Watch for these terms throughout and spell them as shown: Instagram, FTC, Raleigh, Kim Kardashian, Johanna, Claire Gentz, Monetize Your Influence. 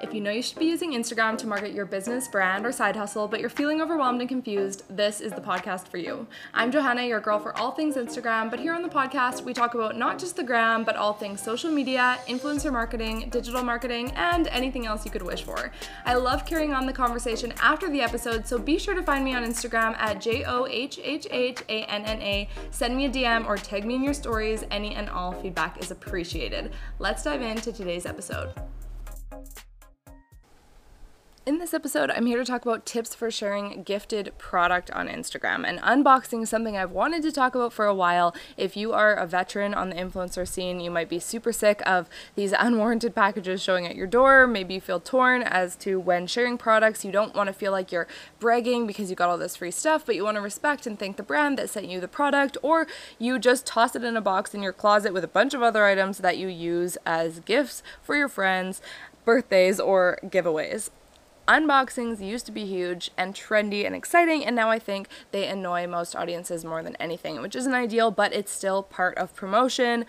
If you know you should be using Instagram to market your business, brand, or side hustle, but you're feeling overwhelmed and confused, this is the podcast for you. I'm Johanna, your girl for all things Instagram, but here on the podcast, we talk about not just the gram, but all things social media, influencer marketing, digital marketing, and anything else you could wish for. I love carrying on the conversation after the episode, so be sure to find me on Instagram at JOHHHANNA, send me a DM, or tag me in your stories. Any and all feedback is appreciated. Let's dive into today's episode. In this episode, I'm here to talk about tips for sharing gifted product on Instagram and unboxing something I've wanted to talk about for a while. If you are a veteran on the influencer scene, you might be super sick of these unwarranted packages showing at your door. Maybe you feel torn as to when sharing products. You don't want to feel like you're bragging because you got all this free stuff, but you want to respect and thank the brand that sent you the product, or you just toss it in a box in your closet with a bunch of other items that you use as gifts for your friends, birthdays, or giveaways. Unboxings used to be huge and trendy and exciting, and now I think they annoy most audiences more than anything, which isn't ideal, but it's still part of promotion.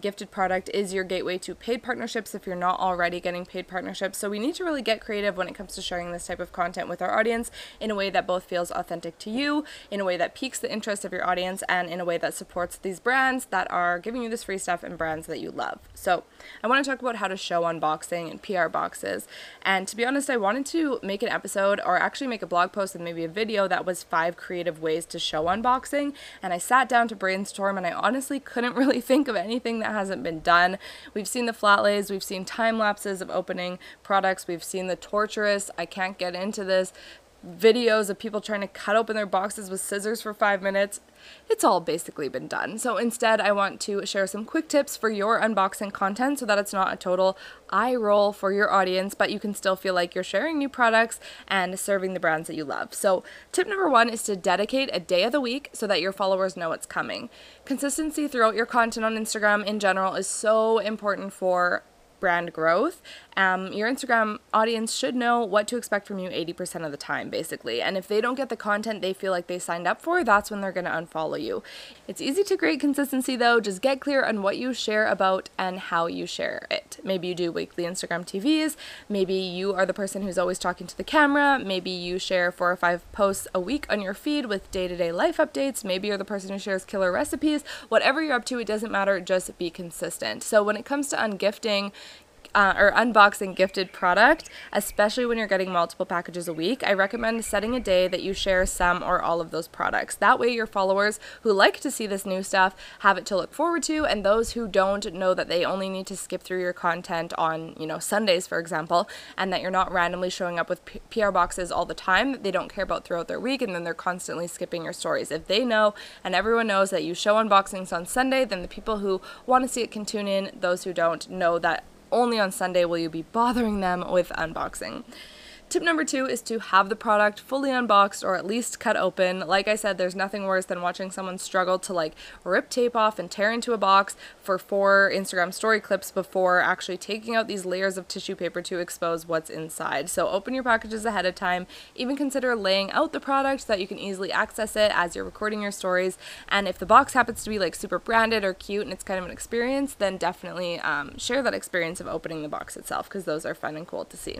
Gifted product is your gateway to paid partnerships if you're not already getting paid partnerships, so we need to really get creative when it comes to sharing this type of content with our audience in a way that both feels authentic to you, in a way that piques the interest of your audience, and in a way that supports these brands that are giving you this free stuff and brands that you love. So I want to talk about how to show unboxing and PR boxes, and to be honest, I wanted to make an episode or actually make a blog post and maybe a video that was 5 creative ways to show unboxing, and I sat down to brainstorm and I honestly couldn't really think of anything that hasn't been done. We've seen the flat lays, we've seen time lapses of opening products, we've seen the torturous, I can't get into this, videos of people trying to cut open their boxes with scissors for 5 minutes. It's all basically been done. So instead, I want to share some quick tips for your unboxing content so that it's not a total eye roll for your audience, but you can still feel like you're sharing new products and serving the brands that you love. So tip number 1 is to dedicate a day of the week so that your followers know what's coming. Consistency throughout your content on Instagram in general is so important for brand growth. Your Instagram audience should know what to expect from you 80% of the time, basically. And if they don't get the content they feel like they signed up for, that's when they're going to unfollow you. It's easy to create consistency though. Just get clear on what you share about and how you share it. Maybe you do weekly Instagram TVs. Maybe you are the person who's always talking to the camera. Maybe you share 4 or 5 posts a week on your feed with day-to-day life updates. Maybe you're the person who shares killer recipes. Whatever you're up to, it doesn't matter. Just be consistent. So when it comes to ungifting, or unboxing gifted product, especially when you're getting multiple packages a week, I recommend setting a day that you share some or all of those products. That way your followers who like to see this new stuff have it to look forward to, and those who don't know that they only need to skip through your content on, Sundays, for example, and that you're not randomly showing up with PR boxes all the time that they don't care about throughout their week, and then they're constantly skipping your stories. If they know and everyone knows that you show unboxings on Sunday, then the people who want to see it can tune in. Those who don't know that only on Sunday will you be bothering them with unboxing. Tip number 2 is to have the product fully unboxed or at least cut open. Like I said, there's nothing worse than watching someone struggle to rip tape off and tear into a box for 4 Instagram story clips before actually taking out these layers of tissue paper to expose what's inside. So open your packages ahead of time. Even consider laying out the product so that you can easily access it as you're recording your stories. And if the box happens to be super branded or cute and it's kind of an experience, then definitely share that experience of opening the box itself, because those are fun and cool to see.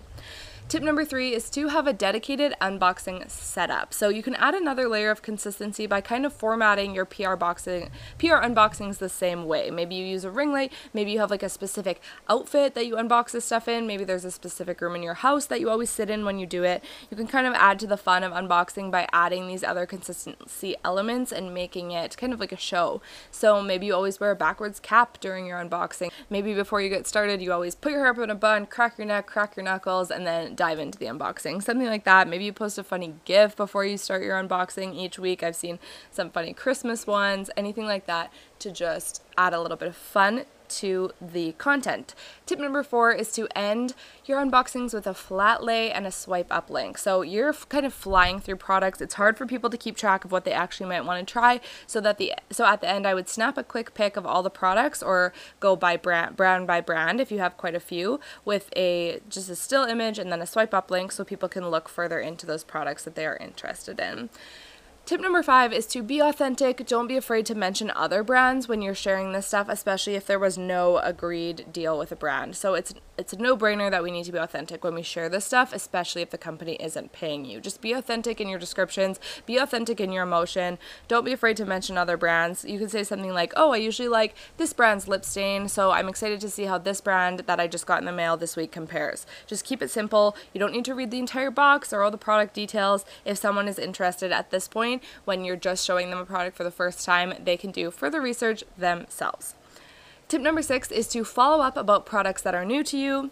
Tip number 3 is to have a dedicated unboxing setup. So you can add another layer of consistency by kind of formatting your PR unboxings the same way. Maybe you use a ring light, maybe you have a specific outfit that you unbox this stuff in, maybe there's a specific room in your house that you always sit in when you do it. You can kind of add to the fun of unboxing by adding these other consistency elements and making it kind of like a show. So maybe you always wear a backwards cap during your unboxing. Maybe before you get started, you always put your hair up in a bun, crack your neck, crack your knuckles, and then dive into the unboxing, something like that. Maybe you post a funny GIF before you start your unboxing each week. I've seen some funny Christmas ones, anything like that, to just add a little bit of fun to the content. Tip number 4 is to end your unboxings with a flat lay and a swipe up link. So you're kind of flying through products. It's hard for people to keep track of what they actually might want to try. So at the end, I would snap a quick pic of all the products, or go by brand by brand if you have quite a few, with just a still image and then a swipe up link so people can look further into those products that they are interested in. Tip number 5 is to be authentic. Don't be afraid to mention other brands when you're sharing this stuff, especially if there was no agreed deal with a brand. So it's a no-brainer that we need to be authentic when we share this stuff, especially if the company isn't paying you. Just be authentic in your descriptions. Be authentic in your emotion. Don't be afraid to mention other brands. You can say something like, oh, I usually like this brand's lip stain, so I'm excited to see how this brand that I just got in the mail this week compares. Just keep it simple. You don't need to read the entire box or all the product details. If someone is interested at this point, when you're just showing them a product for the first time, they can do further research themselves. Tip number 6 is to follow up about products that are new to you.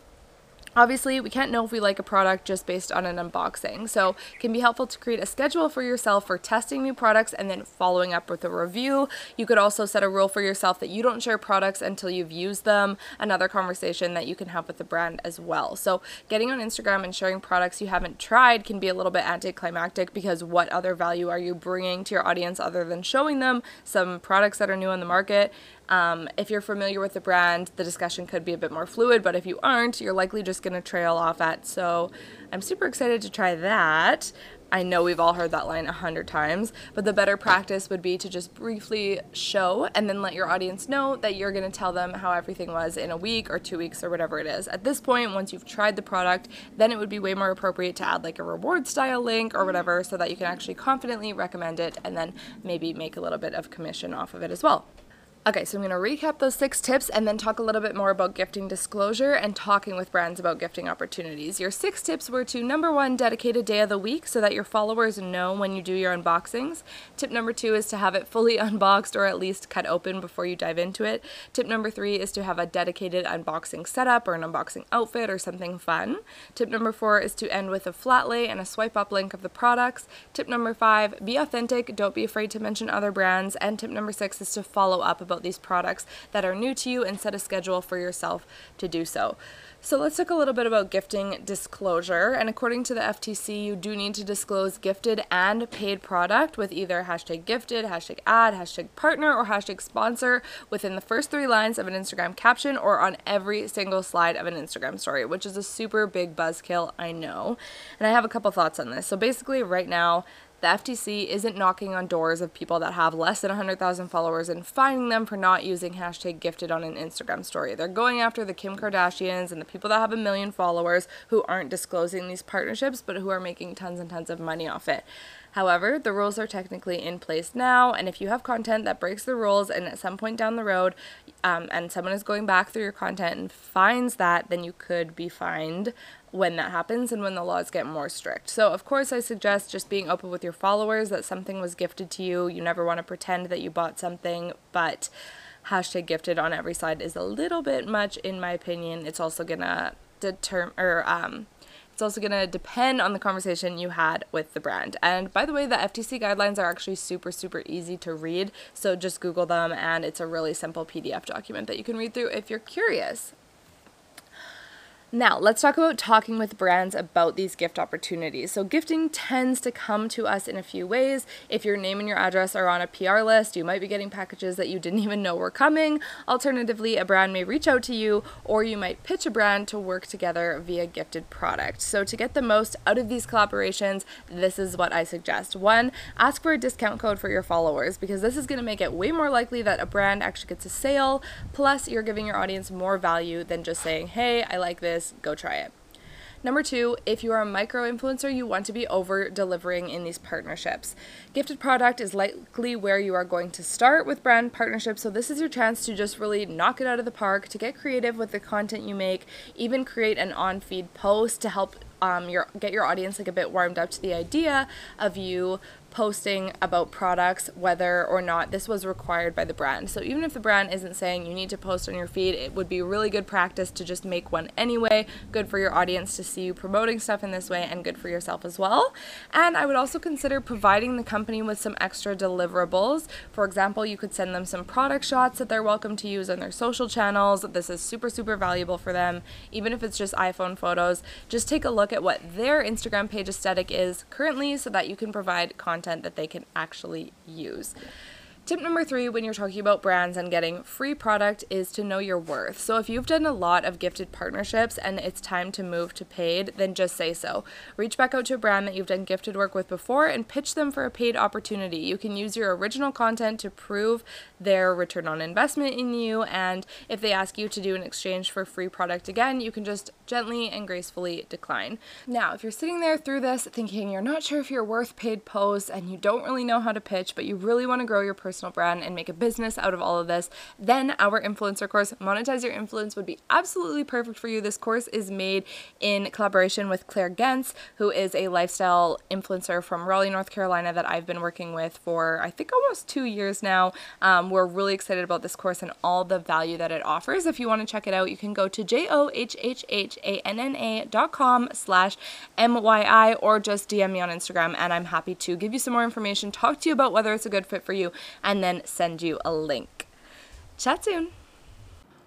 Obviously, we can't know if we like a product just based on an unboxing, so it can be helpful to create a schedule for yourself for testing new products and then following up with a review. You could also set a rule for yourself that you don't share products until you've used them, another conversation that you can have with the brand as well. So getting on Instagram and sharing products you haven't tried can be a little bit anticlimactic, because what other value are you bringing to your audience other than showing them some products that are new on the market? If you're familiar with the brand, the discussion could be a bit more fluid, but if you aren't, you're likely just going to trail off at, so I'm super excited to try that. I know we've all heard that line 100 times, but the better practice would be to just briefly show and then let your audience know that you're going to tell them how everything was in a week or 2 weeks or whatever it is. At this point, once you've tried the product, then it would be way more appropriate to add like a reward style link or whatever, so that you can actually confidently recommend it and then maybe make a little bit of commission off of it as well. Okay, so I'm going to recap those 6 tips and then talk a little bit more about gifting disclosure and talking with brands about gifting opportunities. Your 6 tips were to, number 1, dedicate a day of the week so that your followers know when you do your unboxings. Tip number 2 is to have it fully unboxed or at least cut open before you dive into it. Tip number 3 is to have a dedicated unboxing setup or an unboxing outfit or something fun. Tip number 4 is to end with a flat lay and a swipe up link of the products. Tip number 5, be authentic. Don't be afraid to mention other brands. And tip number 6 is to follow up about these products that are new to you and set a schedule for yourself to do so. So let's talk a little bit about gifting disclosure. And according to the FTC, you do need to disclose gifted and paid product with either #gifted, #ad, #partner, or #sponsor within the first 3 lines of an Instagram caption or on every single slide of an Instagram story, which is a super big buzzkill, I know. And I have a couple thoughts on this. So basically right now, the FTC isn't knocking on doors of people that have less than 100,000 followers and fining them for not using #gifted on an Instagram story. They're going after the Kim Kardashians and the people that have 1 million followers who aren't disclosing these partnerships but who are making tons and tons of money off it. However, the rules are technically in place now, and if you have content that breaks the rules and at some point down the road and someone is going back through your content and finds that, then you could be fined when that happens and when the laws get more strict. So of course I suggest just being open with your followers that something was gifted to you. You never want to pretend that you bought something, but #gifted on every slide is a little bit much in my opinion. It's also gonna depend on the conversation you had with the brand. And by the way, the FTC guidelines are actually super, super easy to read. So just Google them, and it's a really simple PDF document that you can read through if you're curious. Now, let's talk about talking with brands about these gift opportunities. So gifting tends to come to us in a few ways. If your name and your address are on a PR list, you might be getting packages that you didn't even know were coming. Alternatively, a brand may reach out to you, or you might pitch a brand to work together via gifted product. So to get the most out of these collaborations, this is what I suggest. 1, ask for a discount code for your followers, because this is going to make it way more likely that a brand actually gets a sale. Plus, you're giving your audience more value than just saying, hey, I like this, go try it. Number 2, if you are a micro-influencer, you want to be over-delivering in these partnerships. Gifted product is likely where you are going to start with brand partnerships, so this is your chance to just really knock it out of the park, to get creative with the content you make, even create an on-feed post to help get your audience like a bit warmed up to the idea of you posting about products, whether or not this was required by the brand. So even if the brand isn't saying you need to post on your feed, it would be really good practice to just make one anyway. Good for your audience to see you promoting stuff in this way, and good for yourself as well. And I would also consider providing the company with some extra deliverables. For example, you could send them some product shots that they're welcome to use on their social channels. This is super, super valuable for them. Even if it's just iPhone photos, just take a look at what their Instagram page aesthetic is currently so that you can provide content that they can actually use. Tip number 3, when you're talking about brands and getting free product, is to know your worth. So if you've done a lot of gifted partnerships and it's time to move to paid, then just say so. Reach back out to a brand that you've done gifted work with before and pitch them for a paid opportunity. You can use your original content to prove their return on investment in you, and if they ask you to do an exchange for free product again, you can just gently and gracefully decline. Now, if you're sitting there through this thinking you're not sure if you're worth paid posts and you don't really know how to pitch, but you really want to grow your personal brand and make a business out of all of this, then our influencer course, Monetize Your Influence, would be absolutely perfect for you. This course is made in collaboration with Claire Gentz, who is a lifestyle influencer from Raleigh, North Carolina, that I've been working with for I think almost 2 years now. We're really excited about this course and all the value that it offers. If you want to check it out, you can go to johhanna.com/myi or just DM me on Instagram, and I'm happy to give you some more information, talk to you about whether it's a good fit for you, and then send you a link. Chat soon.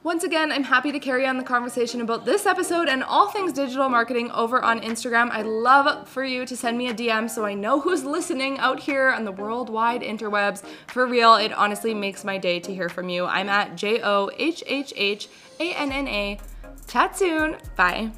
Once again, I'm happy to carry on the conversation about this episode and all things digital marketing over on Instagram. I'd love for you to send me a DM so I know who's listening out here on the worldwide interwebs. For real, it honestly makes my day to hear from you. I'm at johhanna. Chat soon. Bye.